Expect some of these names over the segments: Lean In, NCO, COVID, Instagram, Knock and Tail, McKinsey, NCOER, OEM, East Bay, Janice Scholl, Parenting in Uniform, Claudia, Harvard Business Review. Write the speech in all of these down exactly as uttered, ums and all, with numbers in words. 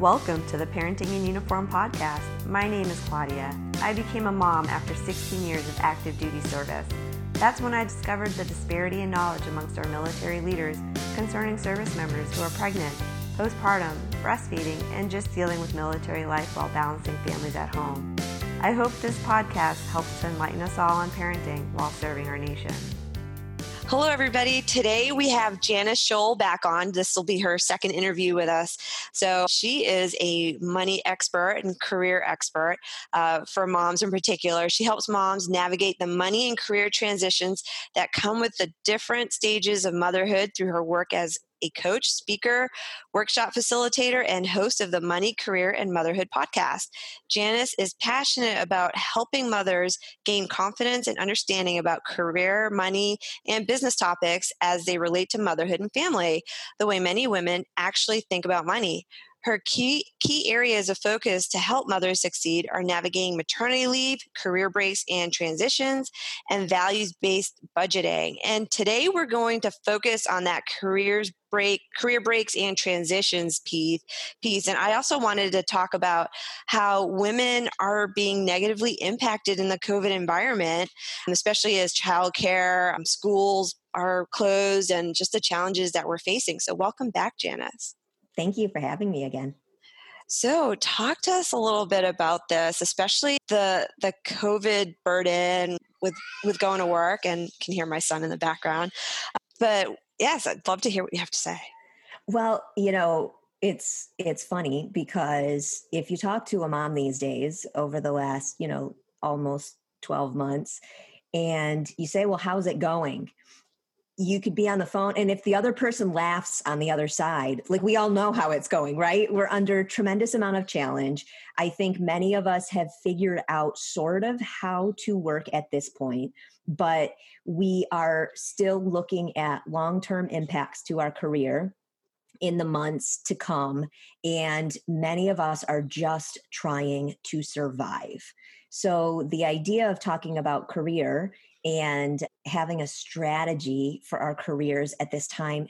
Welcome to the Parenting in Uniform podcast. My name is Claudia. I became a mom after sixteen years of active duty service. That's when I discovered the disparity in knowledge amongst our military leaders concerning service members who are pregnant, postpartum, breastfeeding, and just dealing with military life while balancing families at home. I hope this podcast helps to enlighten us all on parenting while serving our nation. Hello, everybody. Today we have Janice Scholl back on. This will be her second interview with us. So she is a money expert and career expert uh, for moms in particular. She helps moms navigate the money and career transitions that come with the different stages of motherhood through her work as a coach, speaker, workshop facilitator, and host of the Money, Career, and Motherhood podcast. Janice is passionate about helping mothers gain confidence and understanding about career, money, and business topics as they relate to motherhood and family, the way many women actually think about money. Her key key areas of focus to help mothers succeed are navigating maternity leave, career breaks and transitions, and values-based budgeting. And today we're going to focus on that careers break, career breaks and transitions piece, piece. And I also wanted to talk about how women are being negatively impacted in the COVID environment, especially as childcare, um, schools are closed, and just the challenges that we're facing. So welcome back, Janice. Thank you for having me again. So talk to us a little bit about this, especially the the COVID burden with, with going to work, and can hear my son in the background. But yes, I'd love to hear what you have to say. Well, you know, it's it's funny because if you talk to a mom these days over the last, you know, almost twelve months, and you say, well, how's it going? You could be on the phone, and if the other person laughs on the other side, like we all know how it's going, right? We're under a tremendous amount of challenge. I think many of us have figured out sort of how to work at this point, but we are still looking at long-term impacts to our career in the months to come. And many of us are just trying to survive. So the idea of talking about career and having a strategy for our careers at this time,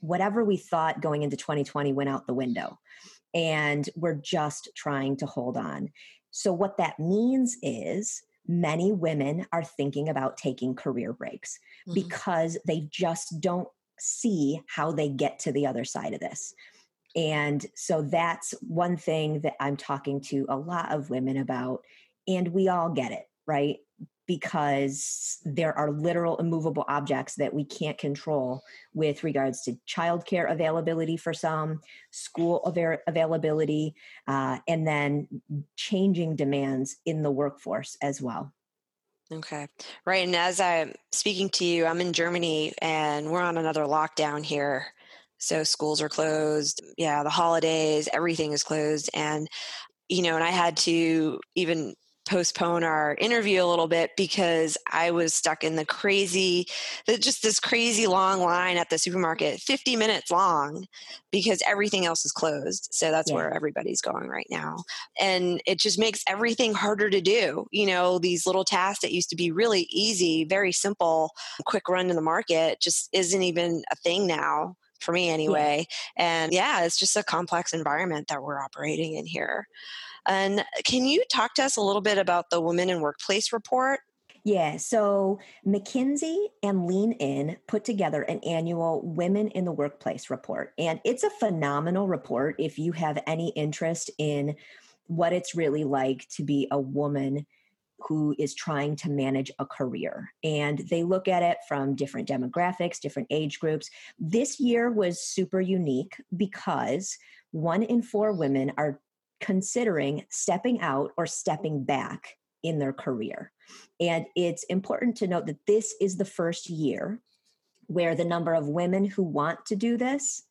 whatever we thought going into twenty twenty went out the window, and we're just trying to hold on. So what that means is many women are thinking about taking career breaks mm-hmm. because they just don't see how they get to the other side of this. And so that's one thing that I'm talking to a lot of women about, and we all get it, right? Because there are literal immovable objects that we can't control with regards to childcare availability for some, school av- availability, uh, and then changing demands in the workforce as well. Okay. Right. And as I'm speaking to you, I'm in Germany and we're on another lockdown here. So schools are closed. Yeah. The holidays, everything is closed. And, you know, and I had to even postpone our interview a little bit because I was stuck in the crazy, just this crazy long line at the supermarket, fifty minutes long, because everything else is closed. So that's yeah. where everybody's going right now. And it just makes everything harder to do. You know, these little tasks that used to be really easy, very simple, quick run to the market just isn't even a thing now, for me anyway. Yeah. And yeah, it's just a complex environment that we're operating in here. And can you talk to us a little bit about the Women in Workplace report? Yeah. So McKinsey and Lean In put together an annual Women in the Workplace report. And it's a phenomenal report if you have any interest in what it's really like to be a woman who is trying to manage a career. And they look at it from different demographics, different age groups. This year was super unique because one in four women are considering stepping out or stepping back in their career. And it's important to note that this is the first year where the number of women who want to do this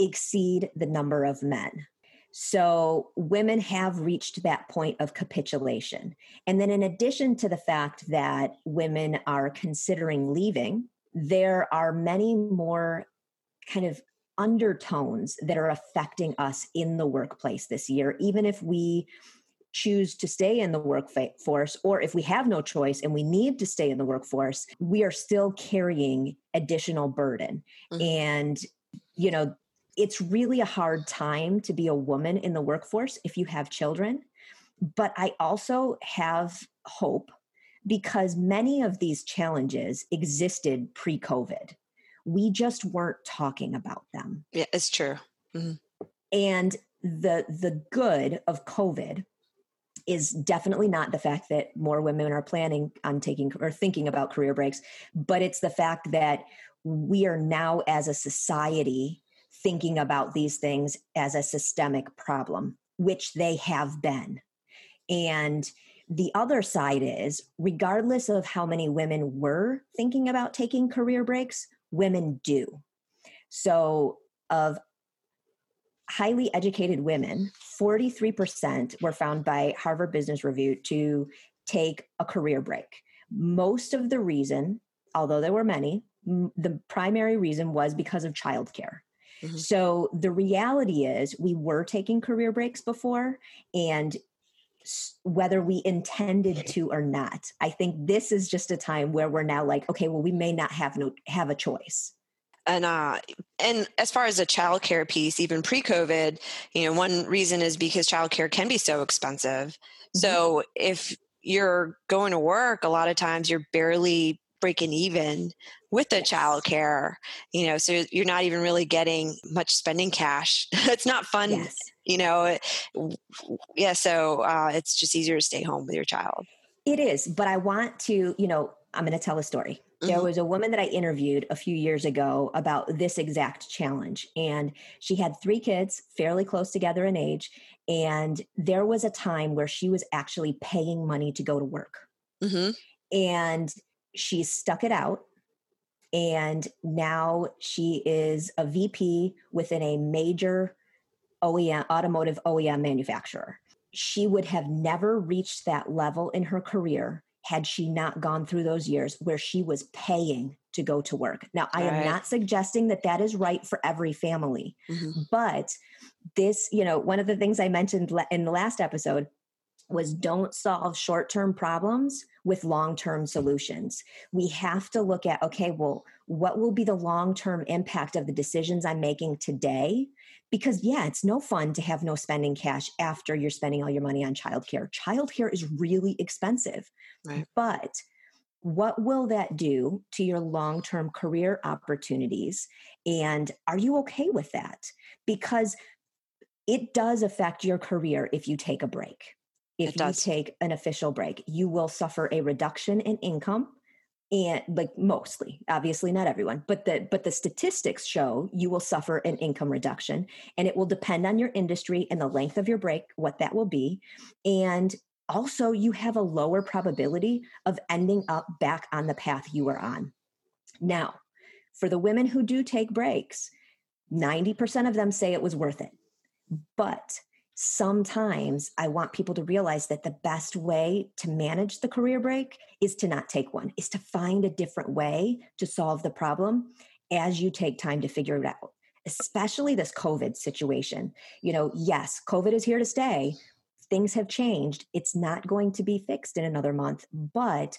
exceed the number of men. So women have reached that point of capitulation. And then in addition to the fact that women are considering leaving, there are many more kind of undertones that are affecting us in the workplace this year, even if we choose to stay in the workforce, or if we have no choice and we need to stay in the workforce, we are still carrying additional burden. Mm-hmm. And, you know, It's really a hard time to be a woman in the workforce if you have children. But I also have hope because many of these challenges existed pre-COVID. We just weren't talking about them. Yeah, it's true. Mm-hmm. And the the good of COVID is definitely not the fact that more women are planning on taking or thinking about career breaks, but it's the fact that we are now as a society thinking about these things as a systemic problem, which they have been. And the other side is, regardless of how many women were thinking about taking career breaks, women do. So of highly educated women, forty-three percent were found by Harvard Business Review to take a career break. Most of the reason, although there were many, m- the primary reason was because of childcare. Mm-hmm. So the reality is we were taking career breaks before, and s- whether we intended to or not, I think this is just a time where we're now like, okay, well, we may not have no have a choice. And uh, and as far as the childcare piece, even pre-COVID, you know, one reason is because childcare can be so expensive. Mm-hmm. So if you're going to work, a lot of times you're barely breaking even with the childcare, you know, so you're not even really getting much spending cash. It's not fun, yes. you know. Yeah, so uh, it's just easier to stay home with your child. It is, but I want to, you know, I'm going to tell a story. There was a woman that I interviewed a few years ago about this exact challenge. And she had three kids fairly close together in age. And there was a time where she was actually paying money to go to work. Mm-hmm. And she stuck it out. And now she is a V P within a major O E M, automotive O E M manufacturer. She would have never reached that level in her career had she not gone through those years where she was paying to go to work. Now, I am right. not suggesting that that is right for every family, mm-hmm. but this, you know, one of the things I mentioned in the last episode was don't solve short-term problems with long-term solutions. We have to look at, okay, well, what will be the long-term impact of the decisions I'm making today? Because yeah, it's no fun to have no spending cash after you're spending all your money on childcare. Childcare is really expensive, right. But what will that do to your long-term career opportunities? And are you okay with that? Because it does affect your career if you take a break. If you take an official break, you will suffer a reduction in income, and like mostly, obviously not everyone, but the but the statistics show you will suffer an income reduction, and it will depend on your industry and the length of your break, what that will be. And also you have a lower probability of ending up back on the path you were on. Now, for the women who do take breaks, ninety percent of them say it was worth it. But sometimes I want people to realize that the best way to manage the career break is to not take one, is to find a different way to solve the problem as you take time to figure it out, especially this COVID situation. You know, yes, COVID is here to stay. Things have changed. It's not going to be fixed in another month, but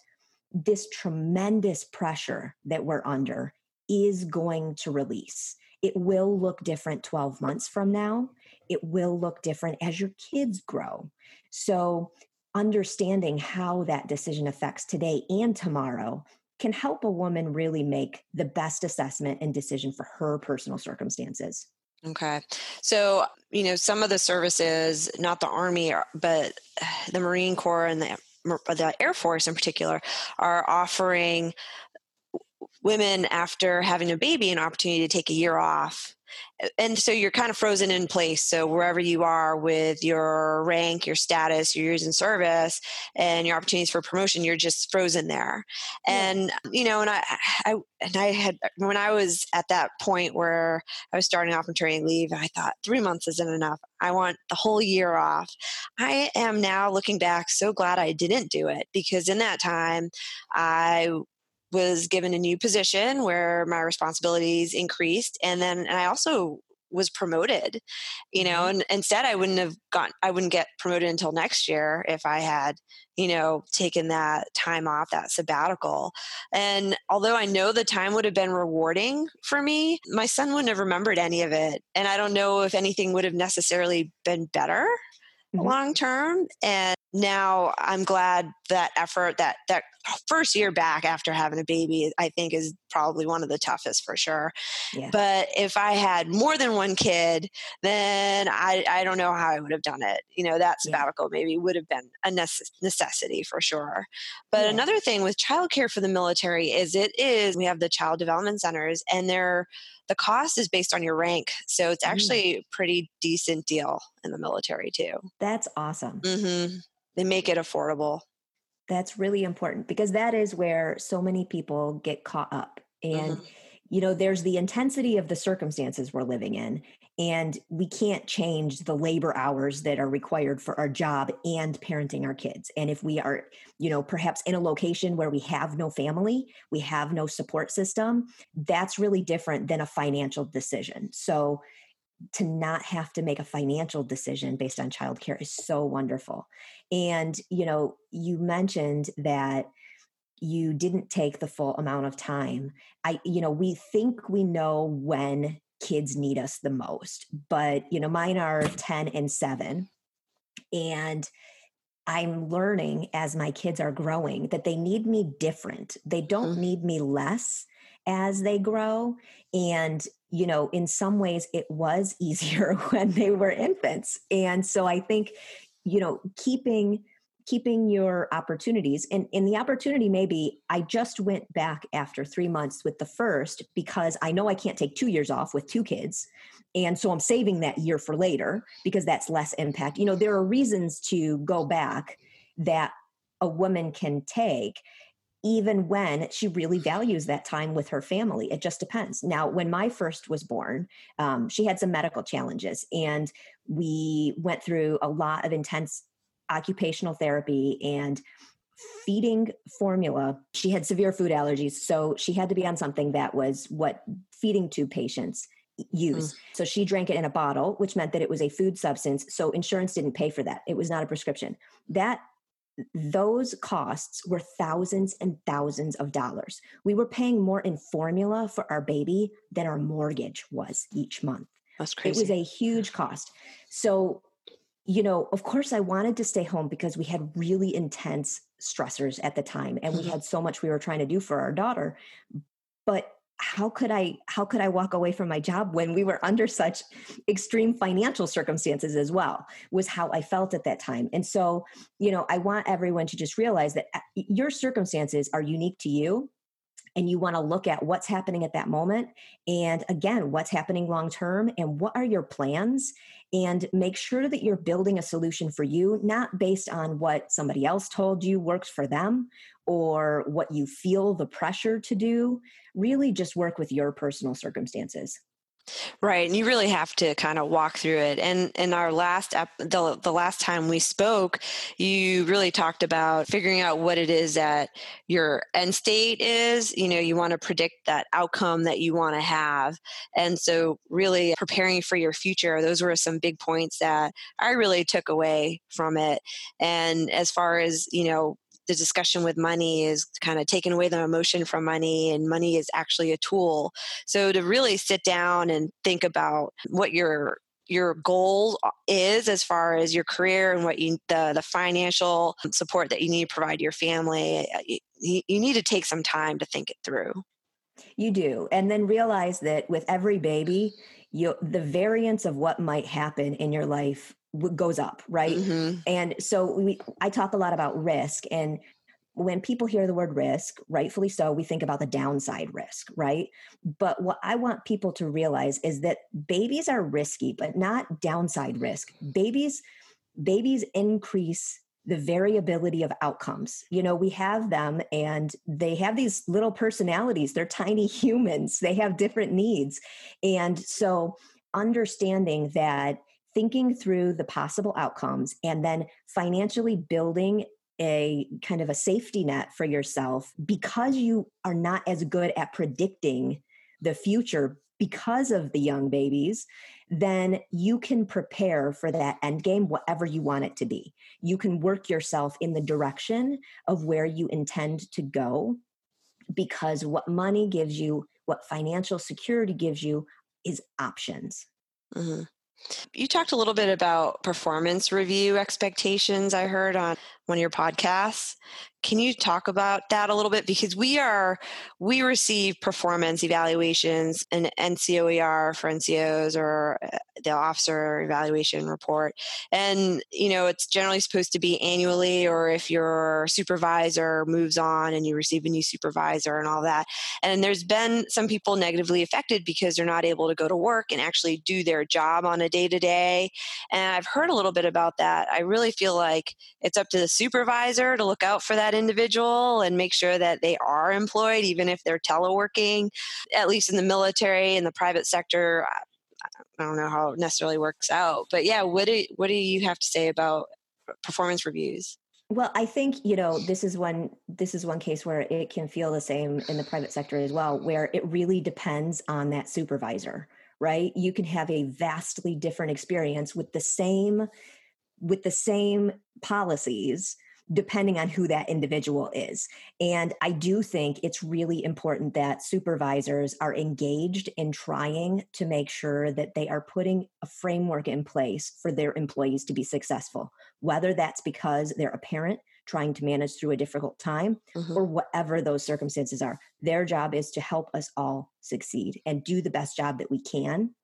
this tremendous pressure that we're under is going to release. It will look different twelve months from now. It will look different as your kids grow. So understanding how that decision affects today and tomorrow can help a woman really make the best assessment and decision for her personal circumstances. Okay. So, you know, some of the services, not the Army, but the Marine Corps and the, the Air Force in particular, are offering women after having a baby an opportunity to take a year off. And so you're kind of frozen in place. So wherever you are with your rank, your status, your years in service, and your opportunities for promotion, you're just frozen there. And, you know, and I, I, and I had, when I was at that point where I was starting off maternity leave, I thought three months isn't enough. I want the whole year off. I am now looking back, so glad I didn't do it, because in that time I was given a new position where my responsibilities increased. And then and I also was promoted, you know, and instead I wouldn't have gotten, I wouldn't get promoted until next year if I had, you know, taken that time off, that sabbatical. And although I know the time would have been rewarding for me, my son wouldn't have remembered any of it. And I don't know if anything would have necessarily been better mm-hmm. long term. And now I'm glad that effort, that that first year back after having a baby, I think is probably one of the toughest for sure. Yeah. But if I had more than one kid, then I, I don't know how I would have done it. You know, that sabbatical yeah. maybe would have been a necessity for sure. But yeah. another thing with childcare for the military is it is, we have the child development centers and they're, the cost is based on your rank. So it's actually mm. a pretty decent deal in the military too. That's awesome. Mm-hmm. They make it affordable. That's really important because that is where so many people get caught up. And, mm-hmm. you know, there's the intensity of the circumstances we're living in, and we can't change the labor hours that are required for our job and parenting our kids. And if we are, you know, perhaps in a location where we have no family, we have no support system, that's really different than a financial decision. So to not have to make a financial decision based on childcare is so wonderful. And, you know, you mentioned that you didn't take the full amount of time. I, you know, we think we know when kids need us the most, but, you know, mine are ten and seven. And I'm learning as my kids are growing that they need me different. They don't mm-hmm. need me less as they grow. And, you know, in some ways it was easier when they were infants. And so I think, you know, keeping, keeping your opportunities and, and the opportunity, maybe I just went back after three months with the first, because I know I can't take two years off with two kids. And so I'm saving that year for later because that's less impact. You know, there are reasons to go back that a woman can take even when she really values that time with her family. It just depends. Now, when my first was born, um, she had some medical challenges, and we went through a lot of intense occupational therapy and feeding formula. She had severe food allergies, so she had to be on something that was what feeding tube patients use. Mm. So she drank it in a bottle, which meant that it was a food substance. So insurance didn't pay for that. It was not a prescription. That Those costs were thousands and thousands of dollars. We were paying more in formula for our baby than our mortgage was each month. That's crazy. It was a huge cost. So, you know, of course I wanted to stay home because we had really intense stressors at the time and we had so much we were trying to do for our daughter. But how could I, how could I walk away from my job when we were under such extreme financial circumstances as well, was how I felt at that time. And so, you know, I want everyone to just realize that your circumstances are unique to you, and you want to look at what's happening at that moment. And again, what's happening long-term and what are your plans, and make sure that you're building a solution for you, not based on what somebody else told you works for them or what you feel the pressure to do. Really just work with your personal circumstances. Right. And you really have to kind of walk through it. And in our last, ep- the, the last time we spoke, you really talked about figuring out what it is that your end state is. You know, you want to predict that outcome that you want to have. And so really preparing for your future, those were some big points that I really took away from it. And as far as, you know, the discussion with money is kind of taking away the emotion from money, and money is actually a tool. So to really sit down and think about what your your goal is as far as your career and what you the, the financial support that you need to provide your family, you, you need to take some time to think it through. You do. And then realize that with every baby, you the variance of what might happen in your life goes up, right? Mm-hmm. And so we, I talk a lot about risk, and when people hear the word risk, rightfully so, we think about the downside risk, right? But what I want people to realize is that babies are risky, but not downside risk. Babies, babies increase the variability of outcomes. You know, we have them and they have these little personalities. They're tiny humans. They have different needs. And so understanding that, thinking through the possible outcomes and then financially building a kind of a safety net for yourself, because you are not as good at predicting the future because of the young babies, then you can prepare for that end game, whatever you want it to be. You can work yourself in the direction of where you intend to go, because what money gives you, what financial security gives you, is options. Mm-hmm. You talked a little bit about performance review expectations, I heard on one of your podcasts. Can you talk about that a little bit? Because we are, we receive performance evaluations and N C O E R for N C Os, or the officer evaluation report. And, you know, it's generally supposed to be annually, or if your supervisor moves on and you receive a new supervisor and all that. And there's been some people negatively affected because they're not able to go to work and actually do their job on a day-to-day. And I've heard a little bit about that. I really feel like it's up to the supervisor to look out for that individual and make sure that they are employed, even if they're teleworking. At least in the military and the private sector, I don't know how it necessarily works out. But yeah, what do what do you have to say about performance reviews? Well, I think, you know, this is one this is one case where it can feel the same in the private sector as well, where it really depends on that supervisor, right? You can have a vastly different experience with the same with the same policies, depending on who that individual is. And I do think it's really important that supervisors are engaged in trying to make sure that they are putting a framework in place for their employees to be successful, whether that's because they're a parent trying to manage through a difficult time, mm-hmm. or whatever those circumstances are. Their job is to help us all succeed and do the best job that we can,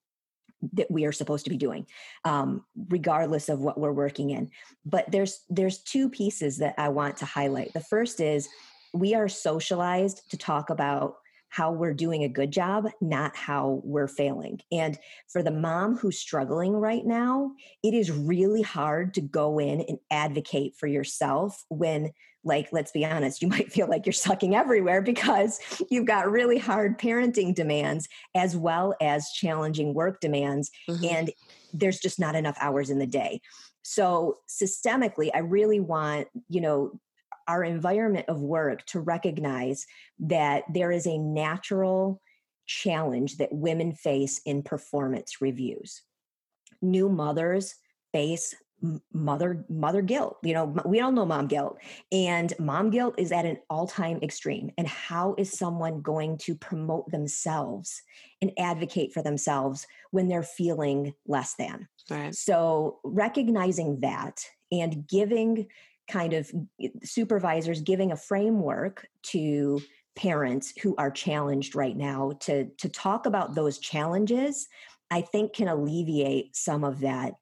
that we are supposed to be doing, um, regardless of what we're working in. But there's there's two pieces that I want to highlight. The first is we are socialized to talk about how we're doing a good job, not how we're failing. And for the mom who's struggling right now, it is really hard to go in and advocate for yourself when, like, let's be honest, you might feel like you're sucking everywhere because you've got really hard parenting demands as well as challenging work demands. Mm-hmm. And there's just not enough hours in the day. So systemically, I really want, you know, our environment of work to recognize that there is a natural challenge that women face in performance reviews. New mothers face mother mother guilt. You know, we all know mom guilt, and mom guilt is at an all-time extreme. And how is someone going to promote themselves and advocate for themselves when they're feeling less than? Right. So recognizing that and giving kind of supervisors, giving a framework to parents who are challenged right now to, to talk about those challenges, I think can alleviate some of that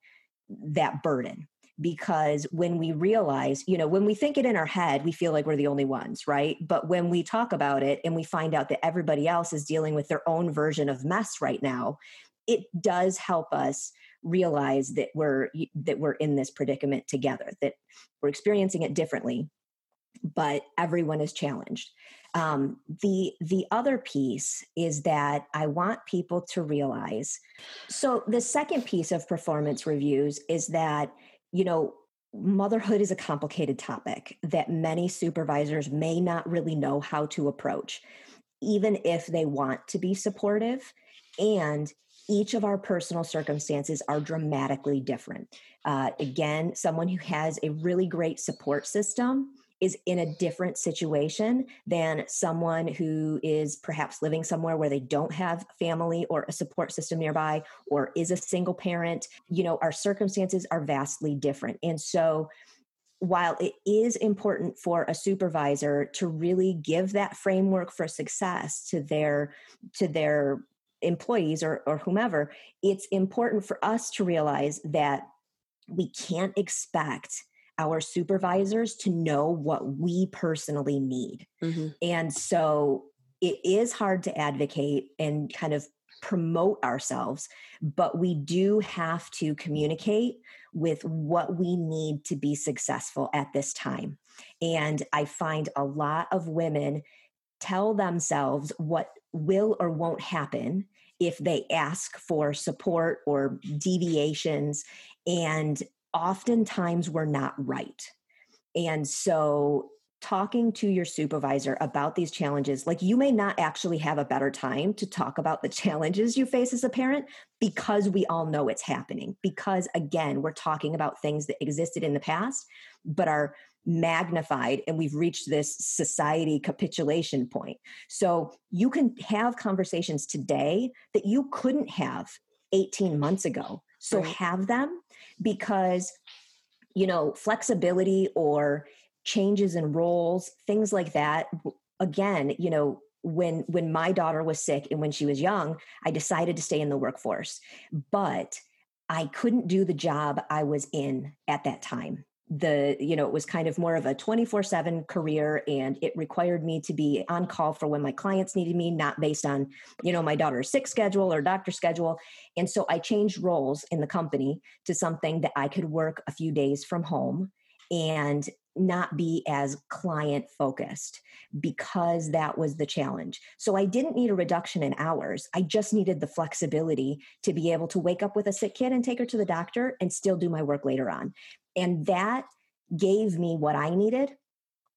that burden. Because when we realize, you know, when we think it in our head, we feel like we're the only ones, right? But when we talk about it and we find out that everybody else is dealing with their own version of mess right now, it does help us realize that we're that we're in this predicament together, that we're experiencing it differently, but everyone is challenged. Um, the the other piece is that I want people to realize. So the second piece of performance reviews is that, you know, motherhood is a complicated topic that many supervisors may not really know how to approach, even if they want to be supportive. And each of our personal circumstances are dramatically different. Uh, again, someone who has a really great support system is in a different situation than someone who is perhaps living somewhere where they don't have family or a support system nearby, or is a single parent. You know, our circumstances are vastly different. And so while it is important for a supervisor to really give that framework for success to their, to their employees or, or whomever, it's important for us to realize that we can't expect our supervisors to know what we personally need. Mm-hmm. And so it is hard to advocate and kind of promote ourselves, but we do have to communicate with what we need to be successful at this time. And I find a lot of women tell themselves what will or won't happen if they ask for support or deviations. And oftentimes we're not right. And so talking to your supervisor about these challenges, like you may not actually have a better time to talk about the challenges you face as a parent because we all know it's happening. Because again, we're talking about things that existed in the past, but are magnified, and we've reached this society capitulation point. So you can have conversations today that you couldn't have eighteen months ago. So right. have them, because, you know, flexibility or changes in roles, things like that. Again, you know, when, when my daughter was sick and when she was young, I decided to stay in the workforce, but I couldn't do the job I was in at that time. The, you know, it was kind of more of a twenty-four seven career, and it required me to be on call for when my clients needed me, not based on, you know, my daughter's sick schedule or doctor's schedule. And so I changed roles in the company to something that I could work a few days from home and not be as client focused, because that was the challenge. So I didn't need a reduction in hours. I just needed the flexibility to be able to wake up with a sick kid and take her to the doctor and still do my work later on. And that gave me what I needed,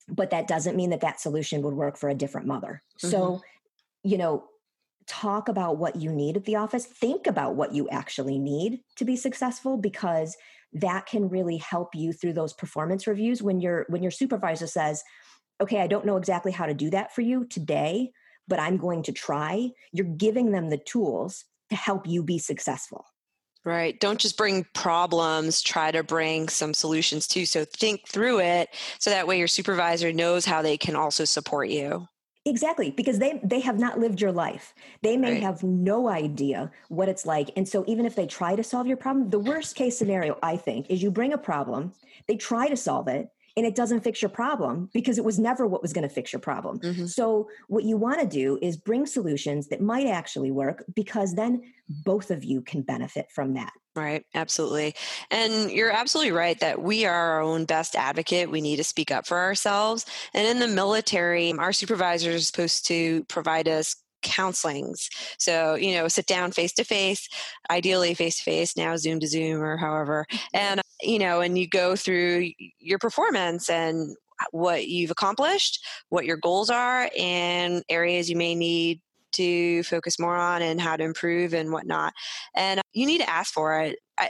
but that doesn't mean that that solution would work for a different mother. Mm-hmm. So, you know, talk about what you need at the office. Think about what you actually need to be successful, because that can really help you through those performance reviews. When your, when your supervisor says, okay, I don't know exactly how to do that for you today, but I'm going to try, you're giving them the tools to help you be successful. Right. Don't just bring problems, try to bring some solutions too. So think through it, so that way your supervisor knows how they can also support you. Exactly. Because they, they have not lived your life. They may right. have no idea what it's like. And so even if they try to solve your problem, the worst case scenario, I think, is you bring a problem, they try to solve it, and it doesn't fix your problem, because it was never what was going to fix your problem. Mm-hmm. So what you want to do is bring solutions that might actually work, because then both of you can benefit from that. Right. Absolutely. And you're absolutely right that we are our own best advocate. We need to speak up for ourselves. And in the military, our supervisors are supposed to provide us counselings. So, you know, sit down face to face, ideally face to face, now Zoom to Zoom or however. And, you know, and you go through your performance and what you've accomplished, what your goals are, and areas you may need to focus more on and how to improve and whatnot. And you need to ask for it. I,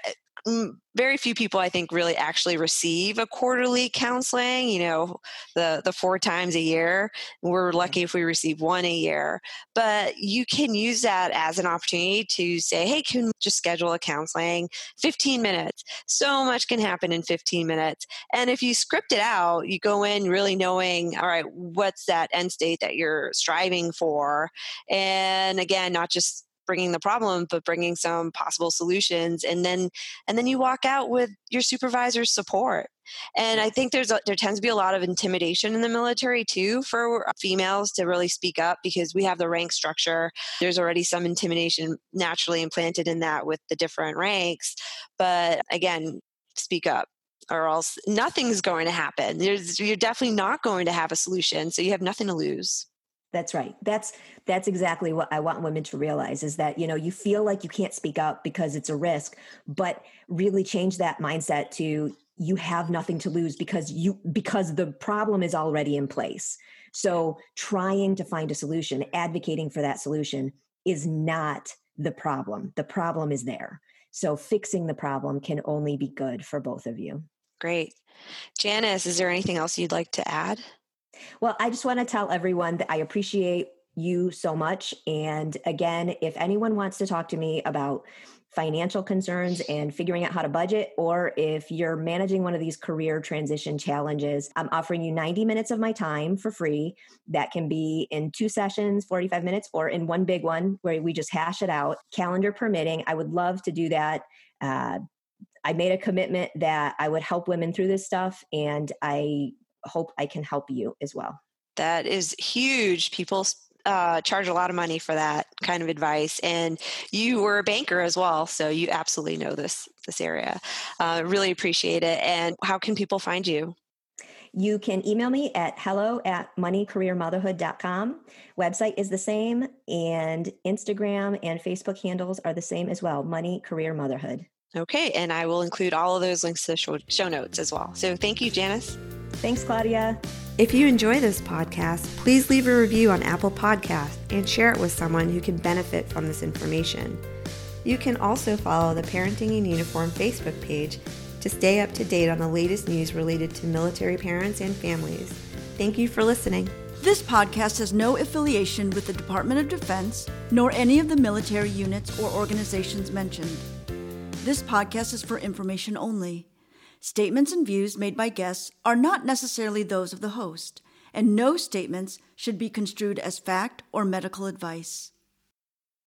very few people, I think, really actually receive a quarterly counseling, you know, the, the four times a year. We're lucky if we receive one a year, but you can use that as an opportunity to say, hey, can we just schedule a counseling? fifteen minutes. So much can happen in fifteen minutes. And if you script it out, you go in really knowing, all right, what's that end state that you're striving for? And again, not just bringing the problem, but bringing some possible solutions. And then, and then you walk out with your supervisor's support. And I think there's a, there tends to be a lot of intimidation in the military too for females to really speak up, because we have the rank structure. There's already some intimidation naturally implanted in that with the different ranks. But again, speak up, or else nothing's going to happen. There's, you're definitely not going to have a solution. So you have nothing to lose. That's right. That's, that's exactly what I want women to realize, is that, you know, you feel like you can't speak up because it's a risk, but really change that mindset to, you have nothing to lose, because you, because the problem is already in place. So trying to find a solution, advocating for that solution is not the problem. The problem is there. So fixing the problem can only be good for both of you. Great. Janice, is there anything else you'd like to add? Well, I just want to tell everyone that I appreciate you so much. And again, if anyone wants to talk to me about financial concerns and figuring out how to budget, or if you're managing one of these career transition challenges, I'm offering you ninety minutes of my time for free. That can be in two sessions, forty-five minutes, or in one big one where we just hash it out. Calendar permitting, I would love to do that. Uh, I made a commitment that I would help women through this stuff, and I hope I can help you as well. That is huge. People uh, charge a lot of money for that kind of advice. And you were a banker as well, so you absolutely know this, this area. Uh, really appreciate it. And how can people find you? You can email me at hello at moneycareermotherhood.com. Website is the same, and Instagram and Facebook handles are the same as well. Money Career Motherhood. Okay. And I will include all of those links to the show notes as well. So thank you, Janice. Thanks, Claudia. If you enjoy this podcast, please leave a review on Apple Podcasts and share it with someone who can benefit from this information. You can also follow the Parenting in Uniform Facebook page to stay up to date on the latest news related to military parents and families. Thank you for listening. This podcast has no affiliation with the Department of Defense, nor any of the military units or organizations mentioned. This podcast is for information only. Statements and views made by guests are not necessarily those of the host, and no statements should be construed as fact or medical advice.